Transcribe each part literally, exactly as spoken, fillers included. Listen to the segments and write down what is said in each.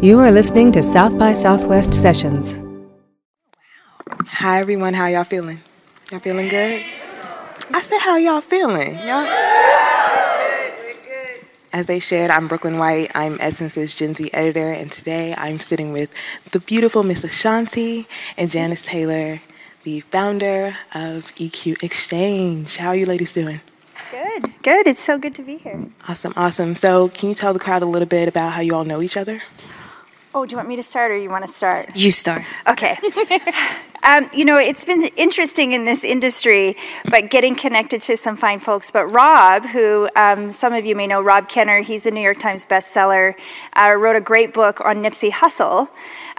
You are listening to South by Southwest Sessions. Wow. Hi, everyone. How y'all feeling? Y'all feeling good? I said, how y'all feeling? Y'all? We're good. We're good. As they shared, I'm Brooklyn White. I'm Essence's Gen Z editor, and today I'm sitting with the beautiful Miss Ashanti and Janice Taylor, the founder of E Q Exchange. How are you ladies doing? Good. Good. It's so good to be here. Awesome. Awesome. So can you tell the crowd a little bit about how you all know each other? Oh, do you want me to start or you want to start? You start. Okay. um, you know, it's been interesting in this industry, but getting connected to some fine folks. But Rob, who um, some of you may know, Rob Kenner, he's a New York Times bestseller, uh, wrote a great book on Nipsey Hussle.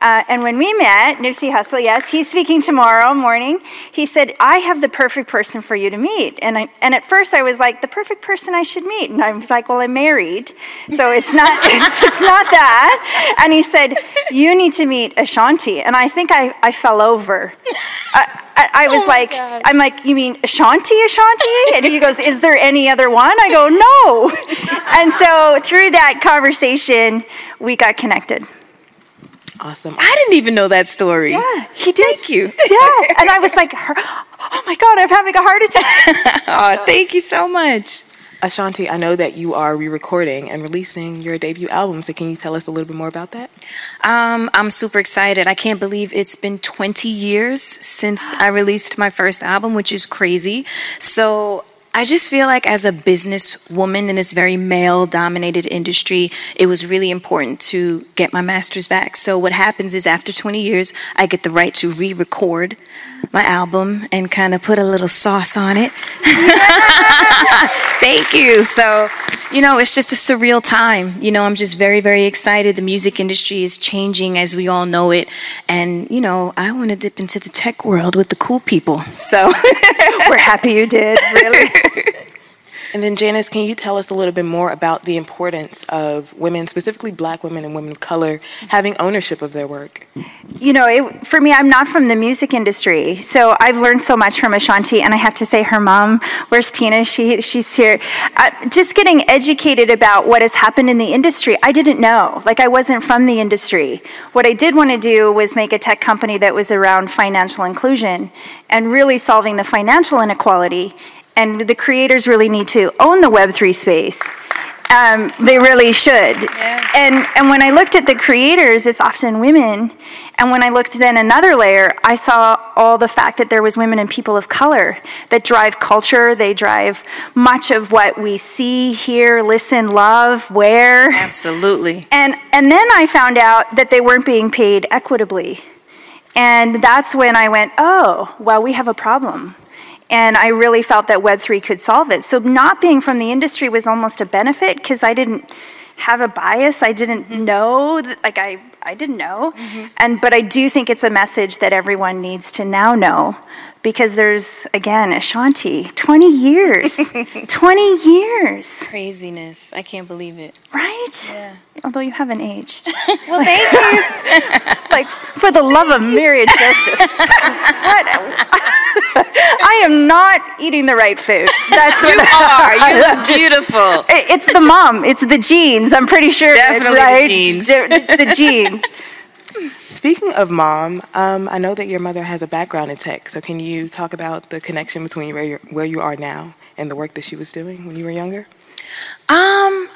Uh, and when we met, Nipsey Hussle, yes, he's speaking tomorrow morning. He said, I have the perfect person for you to meet. And I, and at first I was like, the perfect person I should meet. And I was like, well, I'm married, so it's not, it's, it's not that. And he said, you need to meet Ashanti. And I think I, I fell over. I, I, I was oh like, God. I'm like, you mean Ashanti, Ashanti? And he goes, is there any other one? I go, no. And so through that conversation, we got connected. Awesome. I didn't even know that story. Yeah, he did. Thank you. Yeah, and I was like, oh my God, I'm having a heart attack. Oh, thank you so much. Ashanti, I know that you are re-recording and releasing your debut album, so can you tell us a little bit more about that? Um, I'm super excited. I can't believe it's been twenty years since I released my first album, which is crazy. So I just feel like as a businesswoman in this very male-dominated industry, it was really important to get my masters back. So what happens is after twenty years, I get the right to re-record my album and kind of put a little sauce on it. Thank you. So, you know, it's just a surreal time. You know, I'm just very, very excited. The music industry is changing as we all know it. And, you know, I want to dip into the tech world with the cool people. So we're happy you did, really. And then, Janice, can you tell us a little bit more about the importance of women, specifically Black women and women of color, having ownership of their work? You know, it, for me, I'm not from the music industry, so I've learned so much from Ashanti, and I have to say her mom, where's Tina? She, she's here. Uh, just getting educated about what has happened in the industry, I didn't know. Like, I wasn't from the industry. What I did want to do was make a tech company that was around financial inclusion and really solving the financial inequality. And the creators really need to own the Web three space. Um, they really should. Yeah. And and when I looked at the creators, it's often women. And when I looked then another layer, I saw all the fact that there was women and people of color that drive culture. They drive much of what we see, hear, listen, love, wear. Absolutely. And and then I found out that they weren't being paid equitably. And that's when I went, oh, well, we have a problem. And I really felt that Web three could solve it. So not being from the industry was almost a benefit because I didn't have a bias. I didn't mm-hmm. know, that, like I, I didn't know. Mm-hmm. And but I do think it's a message that everyone needs to now know because there's, again, Ashanti, twenty years, twenty years. Craziness. I can't believe it. Right? Yeah. Although you haven't aged. Well, thank you. Like, for the love of Myriad Joseph. What? I am not eating the right food. That's you what are. I, you look beautiful. It's the mom. It's the genes. I'm pretty sure. Definitely right? The genes. It's the genes. Speaking of mom, um, I know that your mother has a background in tech. So can you talk about the connection between where, you're, where you are now and the work that she was doing when you were younger? Um.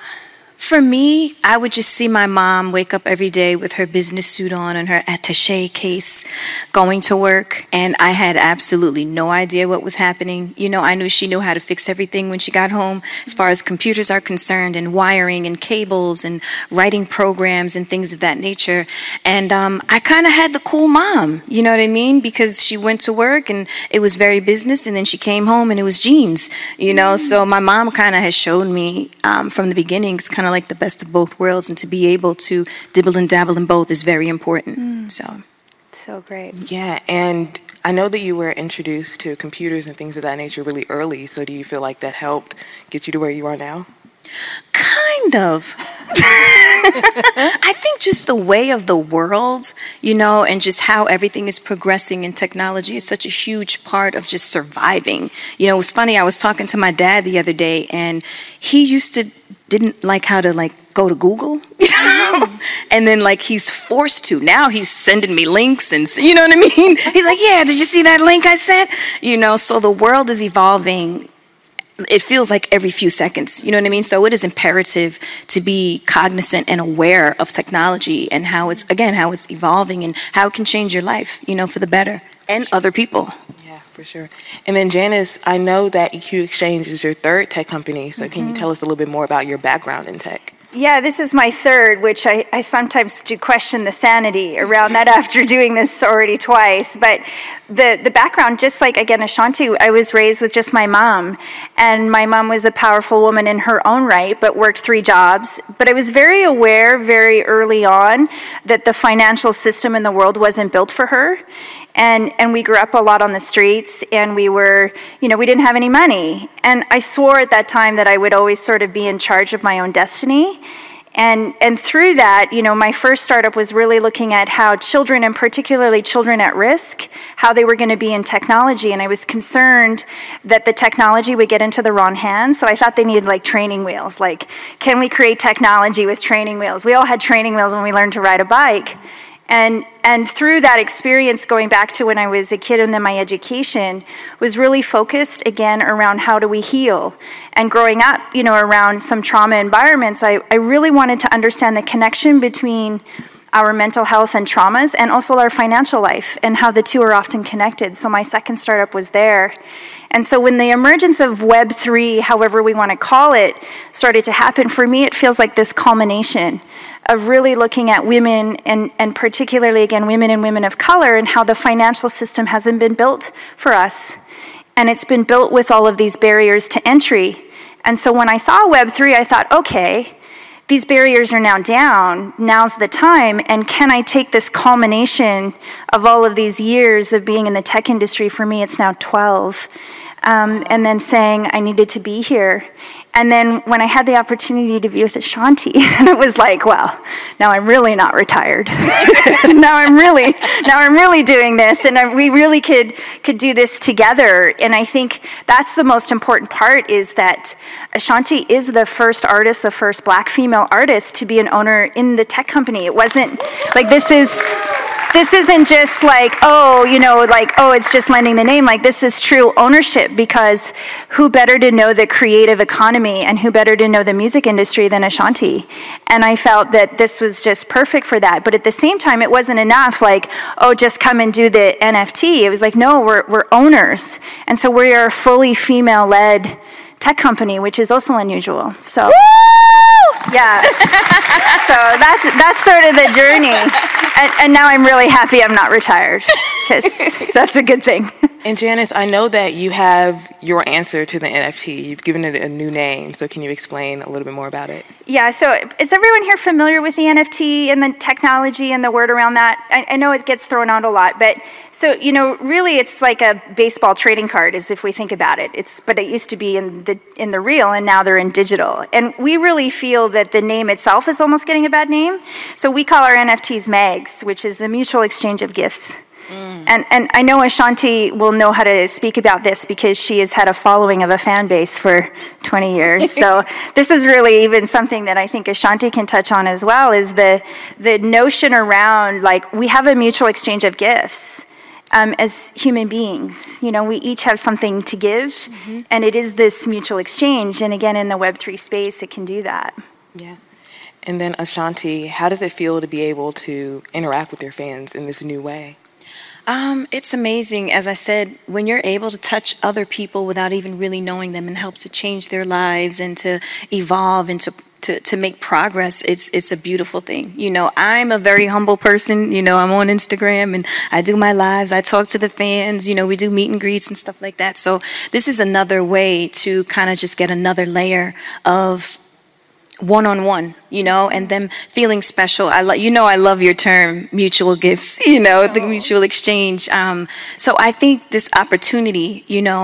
For me, I would just see my mom wake up every day with her business suit on and her attaché case going to work, and I had absolutely no idea what was happening. You know, I knew she knew how to fix everything when she got home as far as computers are concerned and wiring and cables and writing programs and things of that nature. And um, I kind of had the cool mom, you know what I mean? Because she went to work and it was very business, and then she came home and it was jeans, you know? Mm-hmm. So my mom kind of has shown me um, from the beginning, it's kind of like the best of both worlds, and to be able to dibble and dabble in both is very important. Mm. So, so great. Yeah, and I know that you were introduced to computers and things of that nature really early, so do you feel like that helped get you to where you are now? Kind of. I think just the way of the world, you know, and just how everything is progressing in technology is such a huge part of just surviving. You know, it was funny, I was talking to my dad the other day, and he used to didn't like how to like go to Google, you know? And then like he's forced to. Now he's sending me links and, you know what I mean? He's like, yeah, did you see that link I sent? You know, so the world is evolving. It feels like every few seconds, you know what I mean? So it is imperative to be cognizant and aware of technology and how it's, again, how it's evolving and how it can change your life, you know, for the better and other people. Yeah, for sure. And then Janice, I know that E Q Exchange is your third tech company. So mm-hmm. can you tell us a little bit more about your background in tech? Yeah, this is my third, which I, I sometimes do question the sanity around that after doing this already twice. But the, the background, just like, again, Ashanti, I was raised with just my mom. And my mom was a powerful woman in her own right, but worked three jobs. But I was very aware very early on that the financial system in the world wasn't built for her. And and we grew up a lot on the streets, and we were, you know, we didn't have any money. And I swore at that time that I would always sort of be in charge of my own destiny. And and through that, you know, my first startup was really looking at how children, and particularly children at risk, how they were going to be in technology. And I was concerned that the technology would get into the wrong hands. So I thought they needed like training wheels. Like, can we create technology with training wheels? We all had training wheels when we learned to ride a bike. And and through that experience, going back to when I was a kid, and then my education was really focused, again, around how do we heal. And growing up, you know, around some trauma environments, I, I really wanted to understand the connection between our mental health and traumas and also our financial life and how the two are often connected. So my second startup was there. And so when the emergence of Web three, however we want to call it, started to happen, for me it feels like this culmination of really looking at women, and, and particularly, again, women and women of color, and how the financial system hasn't been built for us. And it's been built with all of these barriers to entry. And so when I saw Web three, I thought, okay, these barriers are now down. Now's the time. And can I take this culmination of all of these years of being in the tech industry? For me, it's now twelve. Um, and then saying I needed to be here. And then when I had the opportunity to be with Ashanti, and it was like, well, now I'm really not retired. now I'm really, now I'm really doing this, and I, we really could could do this together. And I think that's the most important part, is that Ashanti is the first artist, the first Black female artist to be an owner in the tech company. It wasn't like this is. This isn't just like, oh, you know, like, oh, it's just lending the name. Like, this is true ownership, because who better to know the creative economy and who better to know the music industry than Ashanti? And I felt that this was just perfect for that. But at the same time, it wasn't enough like, oh, just come and do the N F T. It was like, no, we're we're owners. And so we are a fully female-led tech company, which is also unusual. So, woo! Yeah. So that's that's sort of the journey. And, and now I'm really happy I'm not retired, because that's a good thing. And Janice, I know that you have your answer to the N F T. You've given it a new name, so can you explain a little bit more about it? Yeah, so is everyone here familiar with the N F T and the technology and the word around that? I, I know it gets thrown out a lot, but so, you know, really it's like a baseball trading card, as if we think about it. It's but it used to be in the in the real, and now they're in digital. And we really feel that the name itself is almost getting a bad name. So we call our N F Ts Mags, which is the mutual exchange of gifts. Mm. And and I know Ashanti will know how to speak about this, because she has had a following of a fan base for twenty years. So this is really even something that I think Ashanti can touch on as well, is the the notion around, like, we have a mutual exchange of gifts. Um, as human beings, you know, we each have something to give, mm-hmm. and it is this mutual exchange. And again, in the Web three space, it can do that. Yeah. And then Ashanti, how does it feel to be able to interact with your fans in this new way? Um, it's amazing, as I said, when you're able to touch other people without even really knowing them and help to change their lives and to evolve and to To, to make progress, it's it's a beautiful thing. You know, I'm a very humble person. You know, I'm on Instagram and I do my lives. I talk to the fans. You know, we do meet and greets and stuff like that. So this is another way to kind of just get another layer of one-on-one, you know, and them feeling special. I lo- you know, I love your term, mutual gifts, you know, the mutual exchange. Um, so I think this opportunity, you know,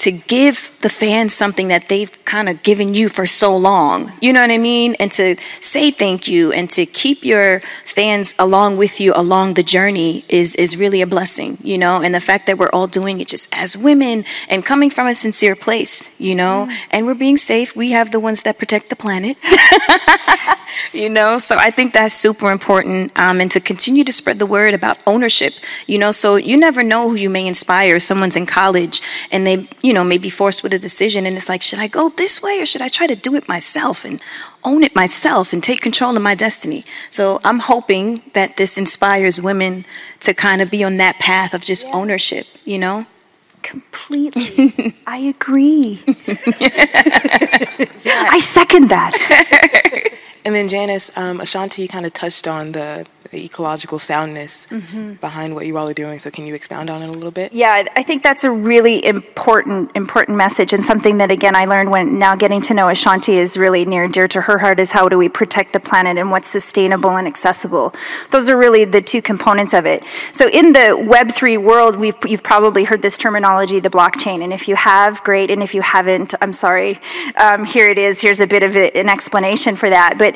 to give the fans something that they've kind of given you for so long. You know what I mean? And to say thank you and to keep your fans along with you along the journey is, is really a blessing, you know? And the fact that we're all doing it just as women and coming from a sincere place, you know? Mm. And we're being safe. We have the ones that protect the planet, you know? So I think that's super important, um, and to continue to spread the word about ownership, you know? So you never know who you may inspire. Someone's in college and they, you know, may be forced with a decision and it's like, should I go this way or should I try to do it myself and own it myself and take control of my destiny? So I'm hoping that this inspires women to kind of be on that path of just yeah. ownership, you know? Completely. I agree. yeah. I second that. And then Janice, um, Ashanti kind of touched on the, the ecological soundness mm-hmm. behind what you all are doing. So can you expound on it a little bit? Yeah, I think that's a really important, important message, and something that, again, I learned when now getting to know Ashanti is really near and dear to her heart is how do we protect the planet and what's sustainable and accessible. Those are really the two components of it. So in the Web three world, we've, you've probably heard this terminology, the blockchain. And if you have, great. And if you haven't, I'm sorry. Um, here it is. Here's a bit of a, an explanation for that. But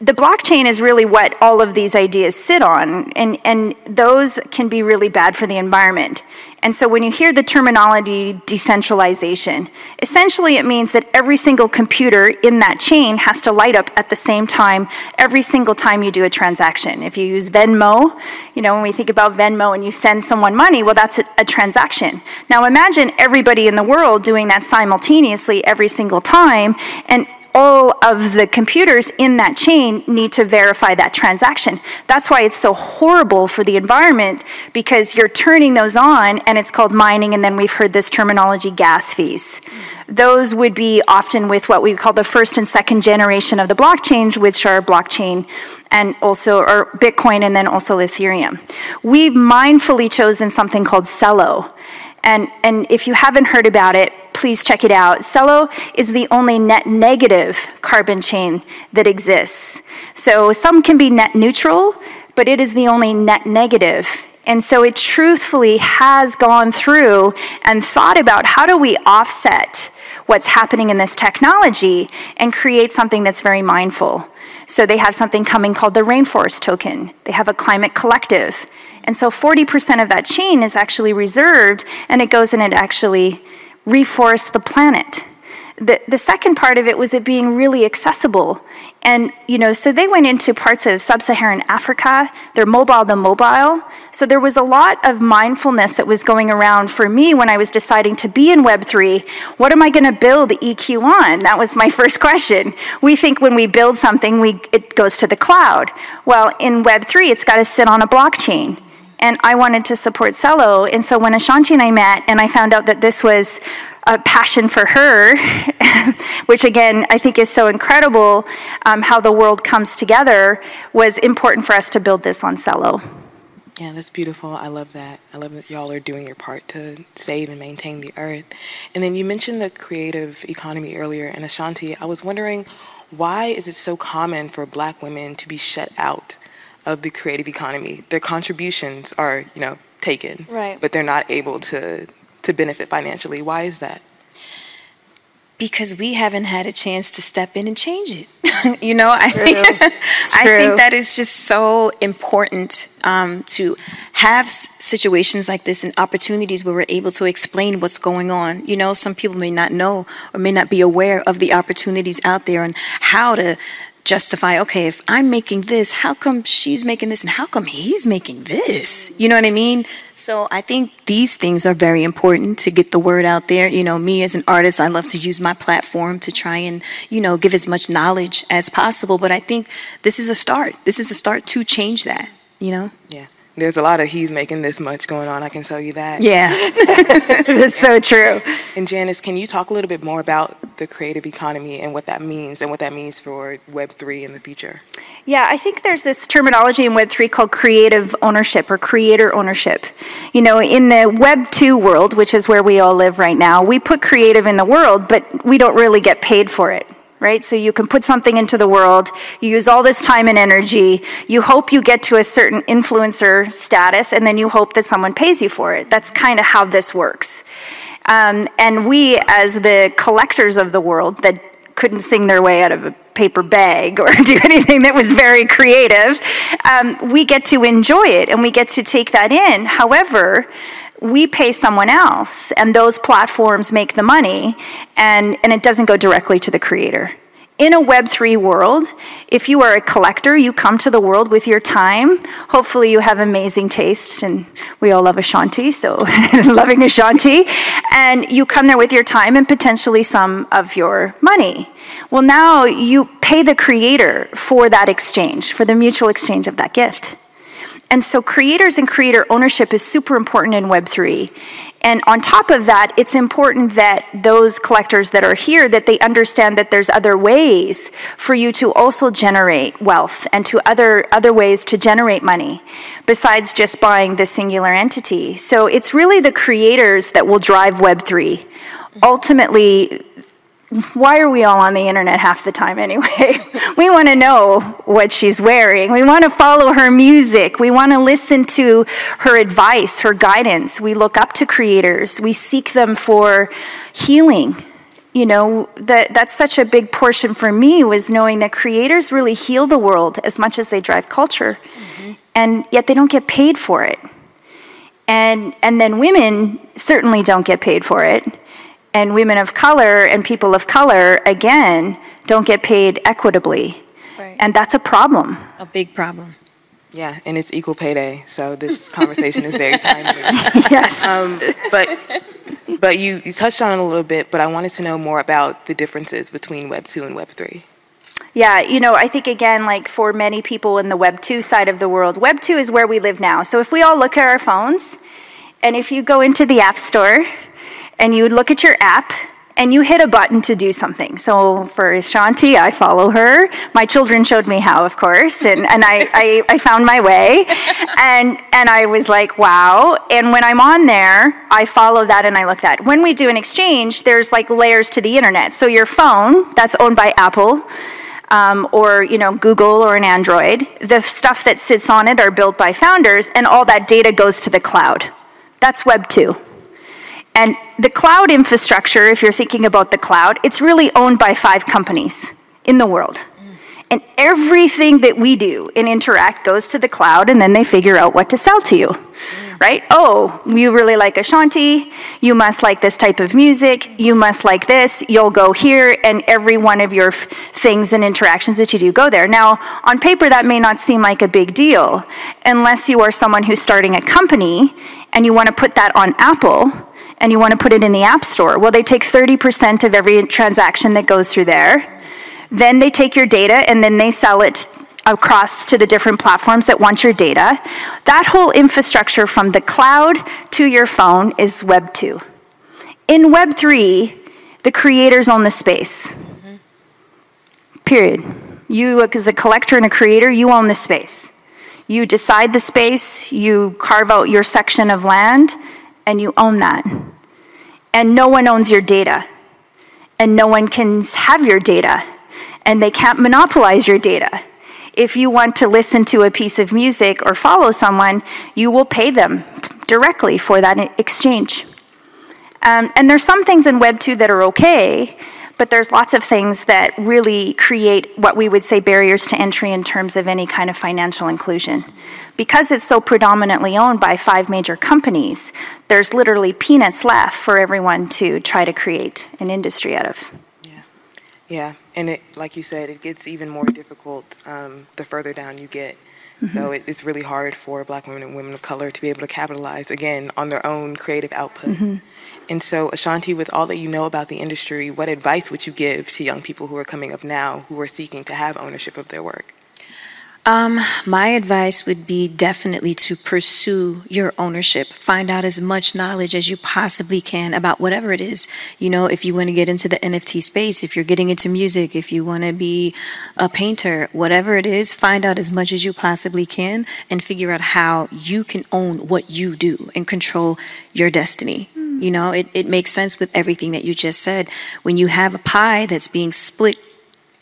the blockchain is really what all of these ideas sit on, and, and those can be really bad for the environment. And so when you hear the terminology decentralization, essentially it means that every single computer in that chain has to light up at the same time every single time you do a transaction. If you use Venmo, you know, when we think about Venmo and you send someone money, well, that's a, a transaction. Now imagine everybody in the world doing that simultaneously every single time, and all of the computers in that chain need to verify that transaction. That's why it's so horrible for the environment, because you're turning those on, and it's called mining, and then we've heard this terminology, gas fees. Those would be often with what we call the first and second generation of the blockchain, which are blockchain and also, or Bitcoin, and then also Ethereum. We've mindfully chosen something called Celo. And, and if you haven't heard about it, please check it out. Celo is the only net negative carbon chain that exists. So some can be net neutral, but it is the only net negative. And so it truthfully has gone through and thought about how do we offset what's happening in this technology and create something that's very mindful. So they have something coming called the Rainforest Token. They have a climate collective. And so forty percent of that chain is actually reserved, and it goes and it actually reforest the planet. The, the second part of it was it being really accessible. And, you know, so they went into parts of sub-Saharan Africa. They're mobile to mobile. So there was a lot of mindfulness that was going around for me when I was deciding to be in Web three. What am I going to build E Q on? That was my first question. We think when we build something, we it goes to the cloud. Well, in Web three, it's got to sit on a blockchain. And I wanted to support Celo, and so when Ashanti and I met, and I found out that this was a passion for her, which again, I think is so incredible, um, how the world comes together, was important for us to build this on Celo. Yeah, that's beautiful. I love that. I love that y'all are doing your part to save and maintain the earth. And then you mentioned the creative economy earlier, and Ashanti, I was wondering, why is it so common for Black women to be shut out of the creative economy? Their contributions are, you know, taken, right, but they're not able to, to benefit financially. Why is that? Because we haven't had a chance to step in and change it. You know, I think, I think that is just so important, um, to have s- situations like this and opportunities where we're able to explain what's going on. You know, some people may not know or may not be aware of the opportunities out there and how to justify, okay, if I'm making this, how come she's making this and how come he's making this? You know what I mean? So I think these things are very important to get the word out there. You know, me as an artist, I love to use my platform to try and, you know, give as much knowledge as possible. But I think this is a start. This is a start to change that, you know? Yeah. There's a lot of he's making this much going on, I can tell you that. Yeah. That's so true. And Janice, can you talk a little bit more about the creative economy and what that means and what that means for Web three in the future? Yeah, I think there's this terminology in Web three called creative ownership or creator ownership. You know, in the Web two world, which is where we all live right now, we put creative in the world, but we don't really get paid for it. Right? So you can put something into the world, you use all this time and energy, you hope you get to a certain influencer status, and then you hope that someone pays you for it. That's kind of how this works. Um, and we, as the collectors of the world that couldn't sing their way out of a paper bag or do anything that was very creative, um, we get to enjoy it and we get to take that in. However, we pay someone else, and those platforms make the money, and, and it doesn't go directly to the creator. In a Web three world, if you are a collector, you come to the world with your time. Hopefully you have amazing taste, and we all love Ashanti, so loving Ashanti. And you come there with your time and potentially some of your money. Well, now you pay the creator for that exchange, for the mutual exchange of that gift. And so creators and creator ownership is super important in Web three. And on top of that, it's important that those collectors that are here, that they understand that there's other ways for you to also generate wealth and to other, other ways to generate money besides just buying the singular entity. So it's really the creators that will drive Web three. Ultimately, why are we all on the internet half the time anyway? We want to know what she's wearing. We want to follow her music. We want to listen to her advice, her guidance. We look up to creators. We seek them for healing. You know, that that's such a big portion for me, was knowing that creators really heal the world as much as they drive culture. Mm-hmm. And yet they don't get paid for it. And and then women certainly don't get paid for it. And women of color and people of color, again, don't get paid equitably. Right. And that's a problem. A big problem. Yeah, and it's equal pay day, so this conversation is very timely. Yes. Um, but but you, you touched on it a little bit, but I wanted to know more about the differences between Web two and Web three. Yeah, you know, I think, again, like for many people in the Web two side of the world, Web two is where we live now. So if we all look at our phones, and if you go into the App Store, and you look at your app, and you hit a button to do something. So for Ashanti, I follow her. My children showed me how, of course, and, and I, I, I found my way. And and I was like, wow. And when I'm on there, I follow that and I look at that. When we do an exchange, there's like layers to the internet. So your phone, that's owned by Apple, um, or you know Google or an Android. The stuff that sits on it are built by founders, and all that data goes to the cloud. That's Web two. And the cloud infrastructure, if you're thinking about the cloud, it's really owned by five companies in the world. Mm. And everything that we do in Interact goes to the cloud, and then they figure out what to sell to you, mm. right? Oh, you really like Ashanti, you must like this type of music, you must like this, you'll go here, and every one of your f- things and interactions that you do go there. Now, on paper, that may not seem like a big deal, unless you are someone who's starting a company, and you want to put that on Apple, and you want to put it in the App Store. Well, they take thirty percent of every transaction that goes through there. Then they take your data, and then they sell it across to the different platforms that want your data. That whole infrastructure from the cloud to your phone is Web two. In Web three, the creators own the space. Mm-hmm. Period. You, as a collector and a creator, you own the space. You decide the space, you carve out your section of land, and you own that. And no one owns your data. And no one can have your data. And they can't monopolize your data. If you want to listen to a piece of music or follow someone, you will pay them directly for that exchange. Um, and there's some things in Web two that are okay, but there's lots of things that really create what we would say barriers to entry in terms of any kind of financial inclusion. Because it's so predominantly owned by five major companies, there's literally peanuts left for everyone to try to create an industry out of. Yeah, yeah, and it, like you said, it gets even more difficult um, the further down you get. Mm-hmm. So it, it's really hard for Black women and women of color to be able to capitalize, again, on their own creative output. Mm-hmm. And so, Ashanti, with all that you know about the industry, what advice would you give to young people who are coming up now who are seeking to have ownership of their work? Um, my advice would be definitely to pursue your ownership. Find out as much knowledge as you possibly can about whatever it is. You know, if you want to get into the N F T space, if you're getting into music, if you want to be a painter, whatever it is, find out as much as you possibly can and figure out how you can own what you do and control your destiny. Mm. You know, it, it makes sense with everything that you just said. When you have a pie that's being split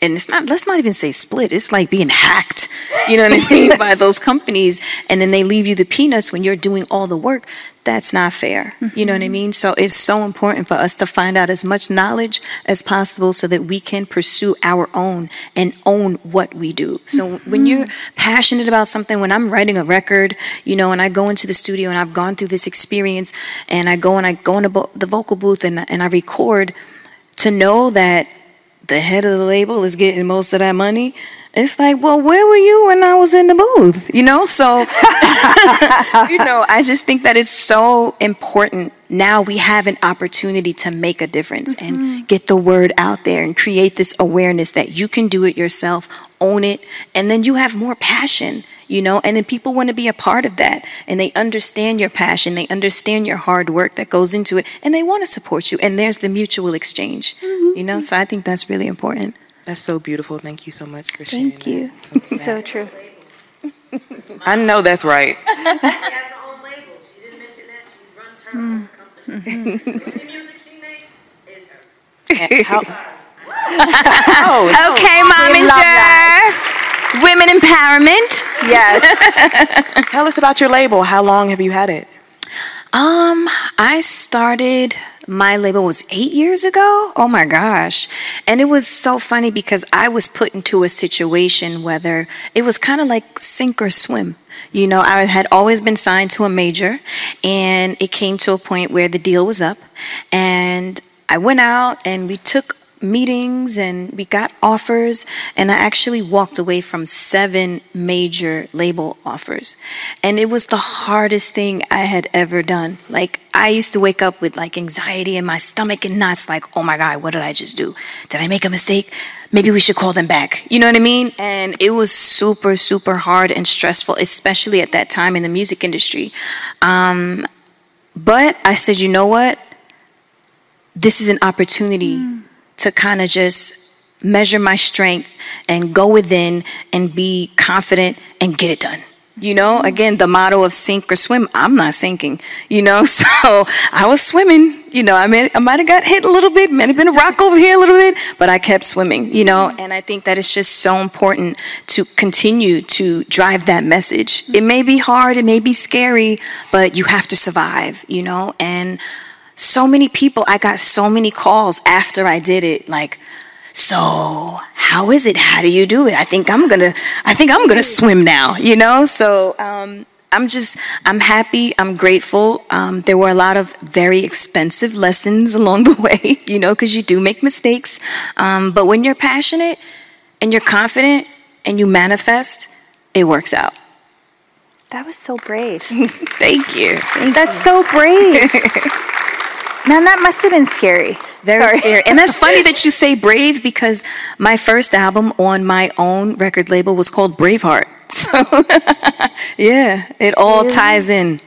and it's not, let's not even say split, it's like being hacked, you know what I mean, yes. by those companies, and then they leave you the peanuts when you're doing all the work. That's not fair, mm-hmm. you know what I mean? So it's so important for us to find out as much knowledge as possible so that we can pursue our own and own what we do. So mm-hmm. when you're passionate about something, when I'm writing a record, you know, and I go into the studio and I've gone through this experience and I go and I go into bo- the vocal booth and, and I record, to know that the head of the label is getting most of that money, it's like, well, where were you when I was in the booth? You know, so, you know, I just think that it's so important. Now we have an opportunity to make a difference mm-hmm. and get the word out there and create this awareness that you can do it yourself, own it, and then you have more passion, you know, and then people want to be a part of that. And they understand your passion. They understand your hard work that goes into it, and they want to support you. And there's the mutual exchange, mm-hmm. you know, so I think that's really important. That's so beautiful. Thank you so much for sharing. Thank you. So true. I know that's right. She has her own label. She didn't mention that. She runs her own company. Mm-hmm. The music she makes is hers. Oh, no. Okay, Mom we and Jer. Women empowerment. Yes. Tell us about your label. How long have you had it? Um, I started... My label was eight years ago. Oh my gosh. And it was so funny because I was put into a situation whether it was kind of like sink or swim. You know, I had always been signed to a major, and it came to a point where the deal was up, and I went out and we took meetings and we got offers, and I actually walked away from seven major label offers, and it was the hardest thing I had ever done. Like, I used to wake up with like anxiety in my stomach and knots, like, oh my God, what did I just do? Did I make a mistake? Maybe we should call them back. You know what I mean? And it was super, super hard and stressful, especially at that time in the music industry. Um, but I said, you know what? This is an opportunity mm. to kind of just measure my strength and go within and be confident and get it done. You know, again, the motto of sink or swim, I'm not sinking, you know, so I was swimming, you know, I mean, I might have got hit a little bit, might have been a rock over here a little bit, but I kept swimming, you know, and I think that it's just so important to continue to drive that message. It may be hard, it may be scary, but you have to survive, you know, and so many people, I got so many calls after I did it, like, so how is it? How do you do it? I think I'm going to, I think I'm going to swim now, you know? So um, I'm just, I'm happy. I'm grateful. Um, there were a lot of very expensive lessons along the way, you know, because you do make mistakes. Um, but when you're passionate and you're confident and you manifest, it works out. That was so brave. Thank you. Thank That's you. So brave. Now, that must have been scary. Very Sorry. Scary. And that's funny that you say brave, because my first album on my own record label was called Braveheart. So, yeah, it all really? ties in.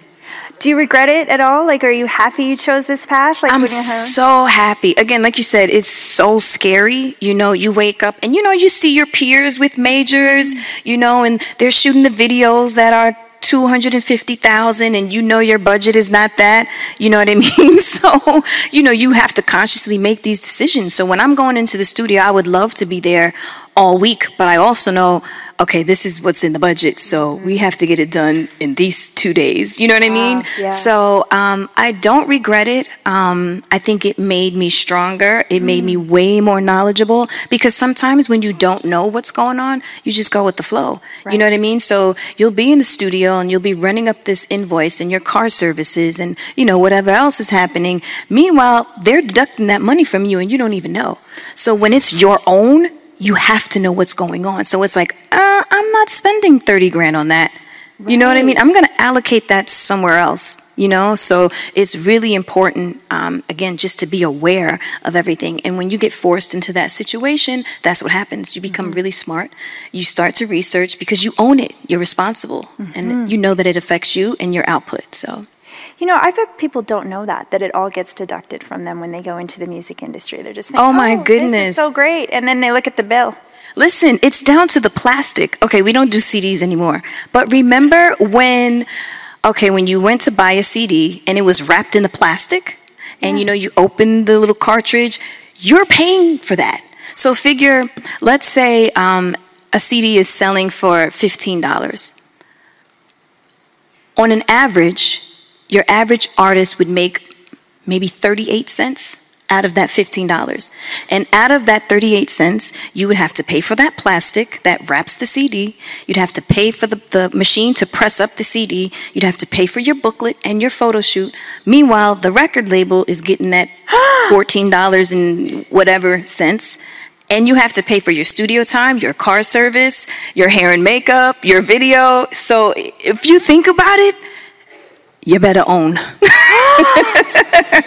Do you regret it at all? Like, are you happy you chose this path? Like, I'm so happy. Again, like you said, it's so scary. You know, you wake up and, you know, you see your peers with majors, mm-hmm. you know, and they're shooting the videos that are two hundred fifty thousand, and you know your budget is not that, you know what I mean? So, you know, you have to consciously make these decisions. So when I'm going into the studio, I would love to be there all week, but I also know, okay, this is what's in the budget, so mm-hmm. we have to get it done in these two days, you know what I mean? Oh, yeah. So um, I don't regret it. Um, I think it made me stronger. It mm-hmm. made me way more knowledgeable, because sometimes when you don't know what's going on, you just go with the flow, right. you know what I mean? So you'll be in the studio and you'll be running up this invoice and your car services and, you know, whatever else is happening. Meanwhile, they're deducting that money from you and you don't even know. So when it's your own, you have to know what's going on. So it's like, uh, I'm not spending thirty grand on that. Right. You know what I mean? I'm going to allocate that somewhere else, you know? So it's really important, um, again, just to be aware of everything. And when you get forced into that situation, that's what happens. You become mm-hmm. really smart. You start to research because you own it. You're responsible. Mm-hmm. And you know that it affects you and your output, so... You know, I bet people don't know that, that it all gets deducted from them when they go into the music industry. They're just thinking, oh, my oh, goodness. This is so great. And then they look at the bill. Listen, it's down to the plastic. Okay, we don't do C Ds anymore. But remember when, okay, when you went to buy a C D and it was wrapped in the plastic, and, yeah. you know, you opened the little cartridge, you're paying for that. So figure, let's say um, a C D is selling for fifteen dollars. On an average, your average artist would make maybe thirty-eight cents out of that fifteen dollars. And out of that thirty-eight cents, you would have to pay for that plastic that wraps the C D. You'd have to pay for the, the machine to press up the C D. You'd have to pay for your booklet and your photo shoot. Meanwhile, the record label is getting that fourteen dollars and whatever cents. And you have to pay for your studio time, your car service, your hair and makeup, your video. So if you think about it, you better own.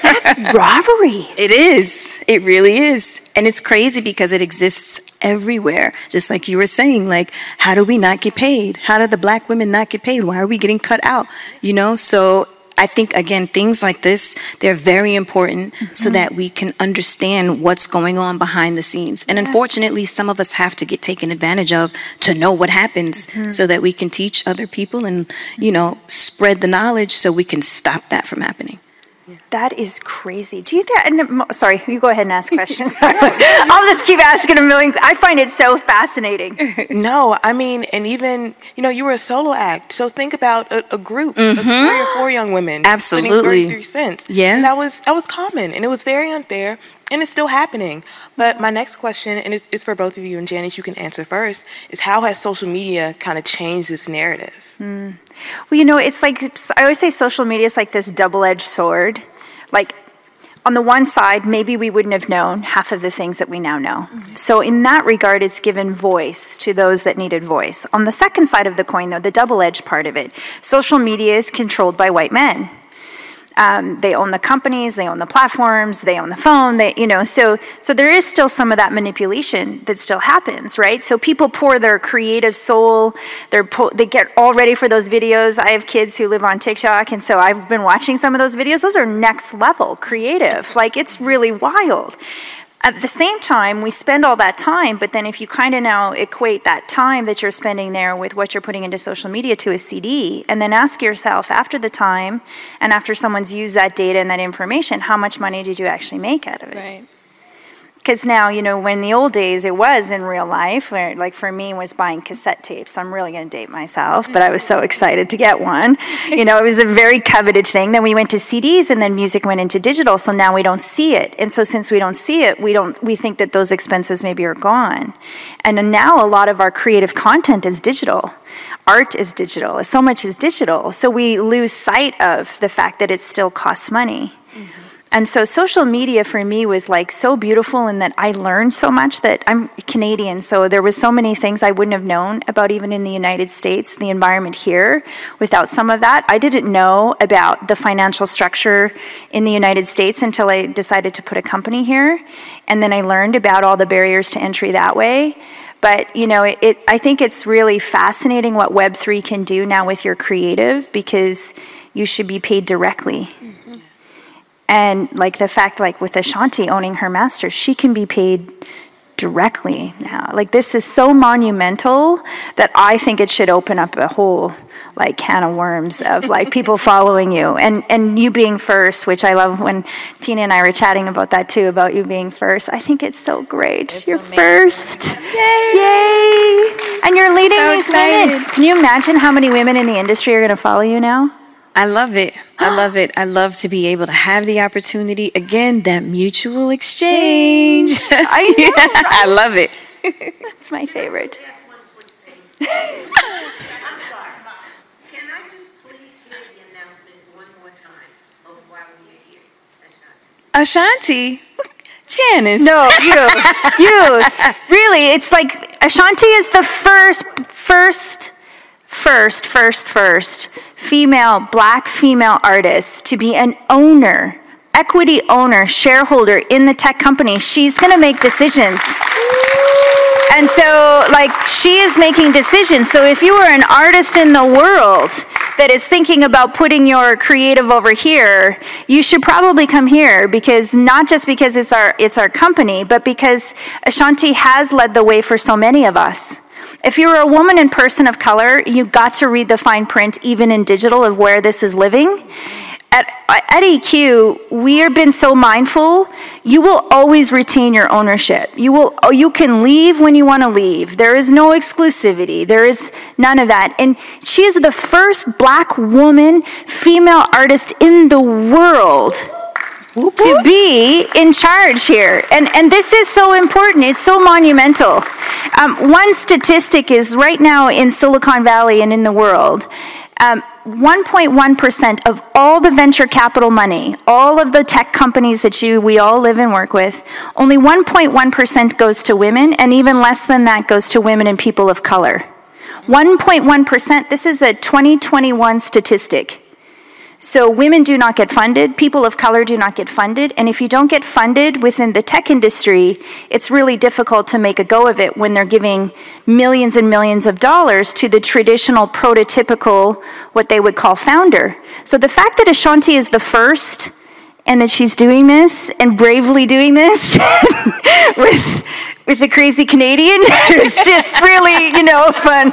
That's robbery. It is. It really is. And it's crazy because it exists everywhere. Just like you were saying, like, how do we not get paid? How do the black women not get paid? Why are we getting cut out? You know, so I think, again, things like this, they're very important mm-hmm. so that we can understand what's going on behind the scenes. And yeah. unfortunately, some of us have to get taken advantage of to know what happens mm-hmm. so that we can teach other people and, mm-hmm. you know, spread the knowledge so we can stop that from happening. Yeah. That is crazy. Do you think, and, sorry, you go ahead and ask questions. I'll just keep asking a million. I find it so fascinating. No, I mean, and even, you know, you were a solo act. So think about a, a group mm-hmm. of three or four young women. Absolutely. thirty-three cents. Yeah. And that was, that was common, and it was very unfair, and it's still happening. But my next question, and it's, it's for both of you, and Janice, you can answer first, is how has social media kind of changed this narrative? Mm. Well, you know, it's like, I always say social media is like this double-edged sword. Like, on the one side, maybe we wouldn't have known half of the things that we now know. Mm-hmm. So in that regard, it's given voice to those that needed voice. On the second side of the coin, though, the double-edged part of it, social media is controlled by white men. Um, they own the companies, they own the platforms, they own the phone, they, you know, so, so there is still some of that manipulation that still happens, right? So people pour their creative soul, they're po- they get all ready for those videos. I have kids who live on TikTok, and so I've been watching some of those videos. Those are next level creative, like it's really wild. At the same time, we spend all that time, but then if you kind of now equate that time that you're spending there with what you're putting into social media to a C D, and then ask yourself after the time and after someone's used that data and that information, how much money did you actually make out of it? Right. Because now, you know, when the old days it was in real life, where, like for me, was buying cassette tapes. I'm really going to date myself, but I was so excited to get one. You know, it was a very coveted thing. Then we went to C Ds, and then music went into digital, so now we don't see it. And so since we don't see it, we don't we think that those expenses maybe are gone. And now a lot of our creative content is digital. Art is digital. So much is digital. So we lose sight of the fact that it still costs money. And so social media for me was like so beautiful in that I learned so much that I'm Canadian. So there was so many things I wouldn't have known about even in the United States, the environment here without some of that. I didn't know about the financial structure in the United States until I decided to put a company here. And then I learned about all the barriers to entry that way. But, you know, it, it, I think it's really fascinating what Web three can do now with your creative because you should be paid directly. And like the fact, like with Ashanti owning her master, she can be paid directly now. Like this is so monumental that I think it should open up a whole like can of worms of like people following you and, and you being first, which I love when Tina and I were chatting about that too, about you being first. I think it's so great. It's you're amazing. First. Yay. Yay. And you're leading so these excited. Women. Can you imagine how many women in the industry are going to follow you now? I love it. I love it. I love to be able to have the opportunity. Again, that mutual exchange. I know, yeah, right? I love it. That's my favorite. Can I just ask one quick thing? I'm sorry. Can I just please hear the announcement one more time of why we are here? Ashanti. Ashanti? Janice. No, you. You. Really, it's like Ashanti is the first, first, first, first, first. female, black female artists to be an owner, equity owner, shareholder in the tech company. She's going to make decisions. And so, like, she is making decisions. So if you are an artist in the world that is thinking about putting your creative over here, you should probably come here because not just because it's our, it's our company, but because Ashanti has led the way for so many of us. If you're a woman and person of color, you've got to read the fine print, even in digital, of where this is living. at, at E Q, we have been so mindful, you will always retain your ownership. You will, you can leave when you want to leave. There is no exclusivity. There is none of that. And she is the first black woman, female artist in the world whoop, whoop. to be in charge here. And, and this is so important. It's so monumental. Um, one statistic is right now in Silicon Valley and in the world, um, one point one percent of all the venture capital money, all of the tech companies that you, we all live and work with, only one point one percent goes to women, and even less than that goes to women and people of color. one point one percent, this is a twenty twenty-one statistic. So women do not get funded, people of color do not get funded, and if you don't get funded within the tech industry, it's really difficult to make a go of it when they're giving millions and millions of dollars to the traditional prototypical, what they would call founder. So the fact that Ashanti is the first, and that she's doing this, and bravely doing this, with, with a crazy Canadian, it's just really, you know, fun.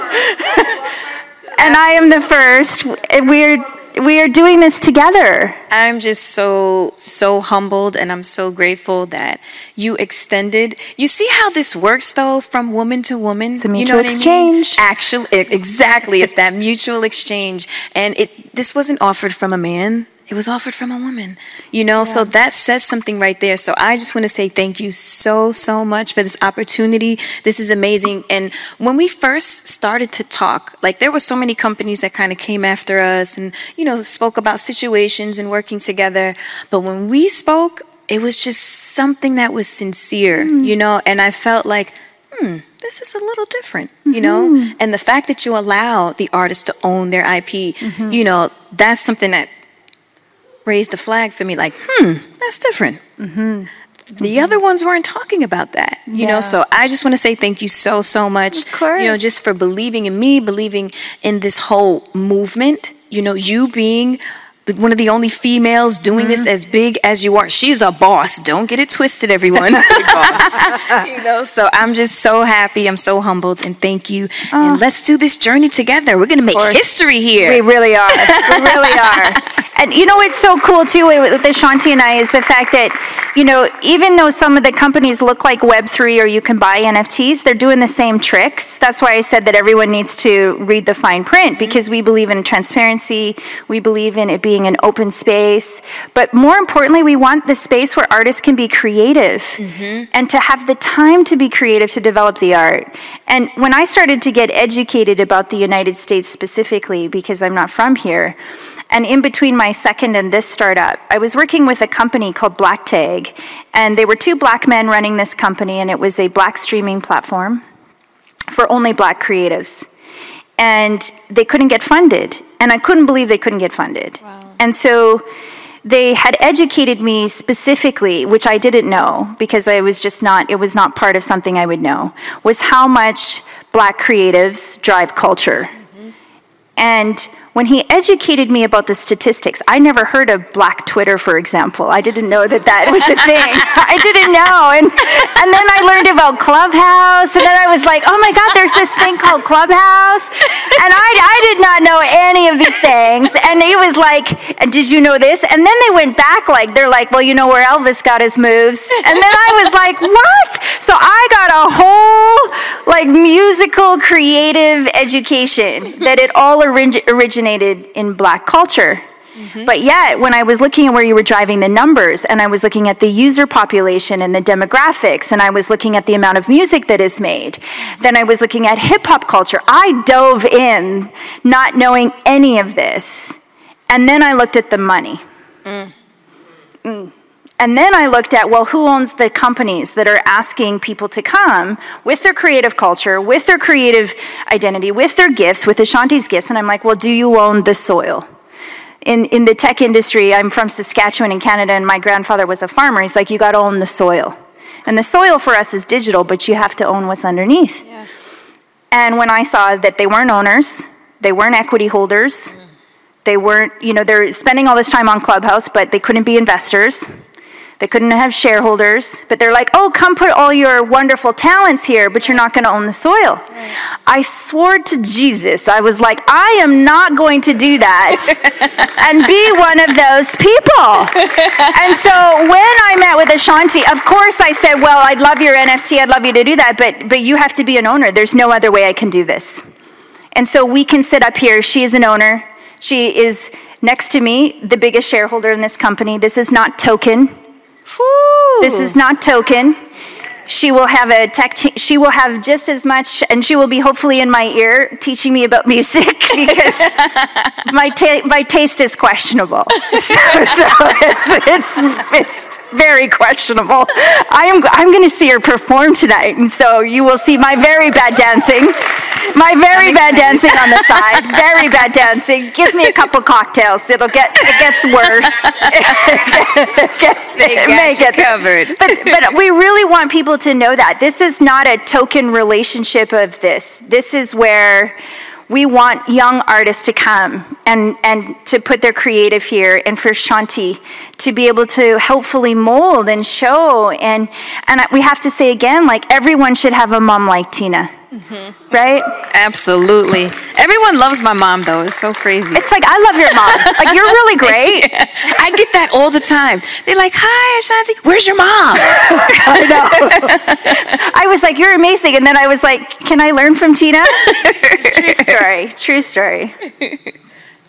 And I am the first, and we're... we are doing this together. I'm just so, so humbled, and I'm so grateful that you extended. You see how this works, though, from woman to woman? It's a mutual you know what exchange. I mean? Actually, it, exactly. It's that mutual exchange. And it this wasn't offered from a man. It was offered from a woman, you know, yeah. So that says something right there. So I just want to say thank you so, so much for this opportunity. This is amazing. And when we first started to talk, like there were so many companies that kind of came after us and, you know, spoke about situations and working together. But when we spoke, it was just something that was sincere, mm. you know, and I felt like, hmm, this is a little different, mm-hmm. you know, and the fact that you allow the artists to own their I P, mm-hmm. you know, that's something that raised the flag for me, like, hmm, that's different. Mm-hmm. The mm-hmm. other ones weren't talking about that, you yeah. know, so I just want to say thank you so, so much, of course. You know, just for believing in me, believing in this whole movement, you know, you being one of the only females doing mm-hmm. this as big as you are. She's a boss. Don't get it twisted, everyone. You know, so I'm just so happy. I'm so humbled, and thank you. Oh. And let's do this journey together. We're going to make history here. We really are. We really are. And you know what's so cool, too, with Ashanti and I is the fact that, you know, even though some of the companies look like Web three or you can buy N F Ts, they're doing the same tricks. That's why I said that everyone needs to read the fine print, because we believe in transparency. We believe in it being an open space. But more importantly, we want the space where artists can be creative mm-hmm. and to have the time to be creative to develop the art. And when I started to get educated about the United States specifically, because I'm not from here, and in between my second and this startup, I was working with a company called Black Tag. And they were two black men running this company, and it was a black streaming platform for only black creatives. And they couldn't get funded. And I couldn't believe they couldn't get funded. Wow. And so they had educated me specifically, which I didn't know, because I was just not, it was not part of something I would know, was how much black creatives drive culture. And when he educated me about the statistics, I never heard of Black Twitter, for example. I didn't know that that was a thing. I didn't know. And, and then I learned about Clubhouse. And then I was like, oh, my God, there's this thing called Clubhouse. And I, I did not know any of these things. And he was like, did you know this? And then they went back. like They're like, well, you know where Elvis got his moves. And then I was like, what? So I got a whole like musical creative education that it all originated in black culture. Mm-hmm. But yet, when I was looking at where you were driving the numbers, and I was looking at the user population and the demographics, and I was looking at the amount of music that is made, mm-hmm. then I was looking at hip-hop culture. I dove in not knowing any of this. And then I looked at the money. Mm. Mm. And then I looked at, well, who owns the companies that are asking people to come with their creative culture, with their creative identity, with their gifts, with Ashanti's gifts? And I'm like, well, do you own the soil? In in the tech industry, I'm from Saskatchewan in Canada, and my grandfather was a farmer. He's like, you got to own the soil. And the soil for us is digital, but you have to own what's underneath. Yeah. And when I saw that they weren't owners, they weren't equity holders, mm. they weren't, you know, they're spending all this time on Clubhouse, but they couldn't be investors. They couldn't have shareholders, but they're like, oh, come put all your wonderful talents here, but you're not going to own the soil. Right. I swore to Jesus, I was like, I am not going to do that and be one of those people. And so when I met with Ashanti, of course I said, well, I'd love your N F T, I'd love you to do that, but, but you have to be an owner. There's no other way I can do this. And so we can sit up here. She is an owner. She is, next to me, the biggest shareholder in this company. This is not token. Ooh. This is not token. She will have a tech. Te she will have just as much, and she will be hopefully in my ear teaching me about music because my ta my taste is questionable. So, so it's, it's it's very questionable. I am I'm going to see her perform tonight, and so you will see my very bad dancing, my very bad dancing on the side, very bad dancing. Give me a couple cocktails. It'll get it gets worse. it gets, they it got you get covered. But but we really want people to know that this is not a token relationship of this. This is where we want young artists to come and, and to put their creative here, and for Ashanti to be able to helpfully mold and show. And, and we have to say again, like, everyone should have a mom like Tina. Mm-hmm. Right? Absolutely. Everyone loves my mom, though. It's so crazy. It's like, I love your mom. Like, you're really great. Yeah. I get that all the time. They're like, hi, Ashanti, where's your mom? I know. I was like, you're amazing. And then I was like, can I learn from Tina? True story. True story.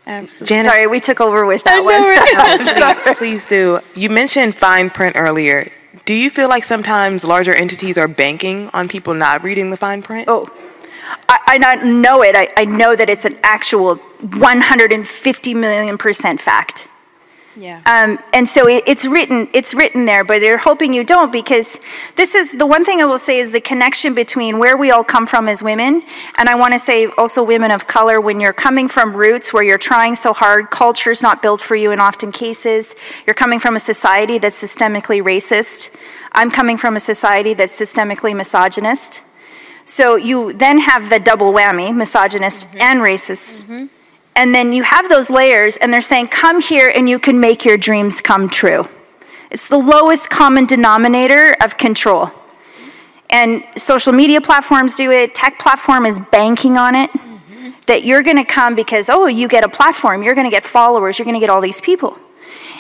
Absolutely. Janice, sorry, we took over with that one. Right? Oh, please, please do. You mentioned fine print earlier. Do you feel like sometimes larger entities are banking on people not reading the fine print? Oh, I, I not know it. I, I know that it's an actual one hundred fifty million percent fact. Yeah. Um, and so it, it's written. It's written there, but they're hoping you don't, because this is the one thing I will say is the connection between where we all come from as women, and I want to say also women of color. When you're coming from roots where you're trying so hard, culture's not built for you in often cases. You're coming from a society that's systemically racist. I'm coming from a society that's systemically misogynist. So you then have the double whammy: misogynist mm-hmm. and racist. Mm-hmm. And then you have those layers, and they're saying, come here and you can make your dreams come true. It's the lowest common denominator of control. And social media platforms do it. Tech platform is banking on it. Mm-hmm. That you're going to come because, oh, you get a platform. You're going to get followers. You're going to get all these people.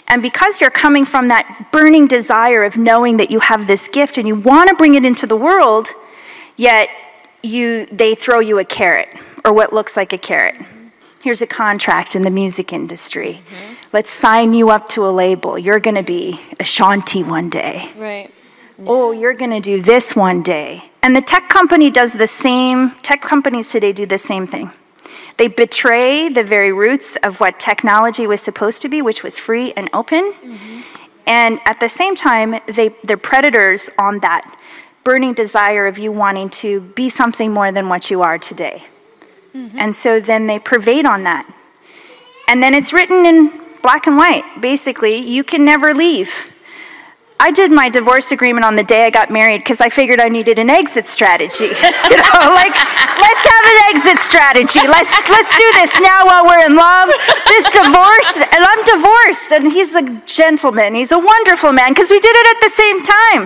And because you're coming from that burning desire of knowing that you have this gift and you want to bring it into the world, yet you they throw you a carrot, or what looks like a carrot. Here's a contract in the music industry. Mm-hmm. Let's sign you up to a label. You're going to be Ashanti one day. Right. Yeah. Oh, you're going to do this one day. And the tech company does the same. Tech companies today do the same thing. They betray the very roots of what technology was supposed to be, which was free and open. Mm-hmm. And at the same time, they, they're predators on that burning desire of you wanting to be something more than what you are today. Mm-hmm. And so then they pervade on that. And then it's written in black and white, basically. You can never leave. I did my divorce agreement on the day I got married because I figured I needed an exit strategy. You know, like, let's have an exit strategy. Let's, let's do this now while we're in love. This divorce, and I'm divorced. And he's a gentleman. He's a wonderful man because we did it at the same time.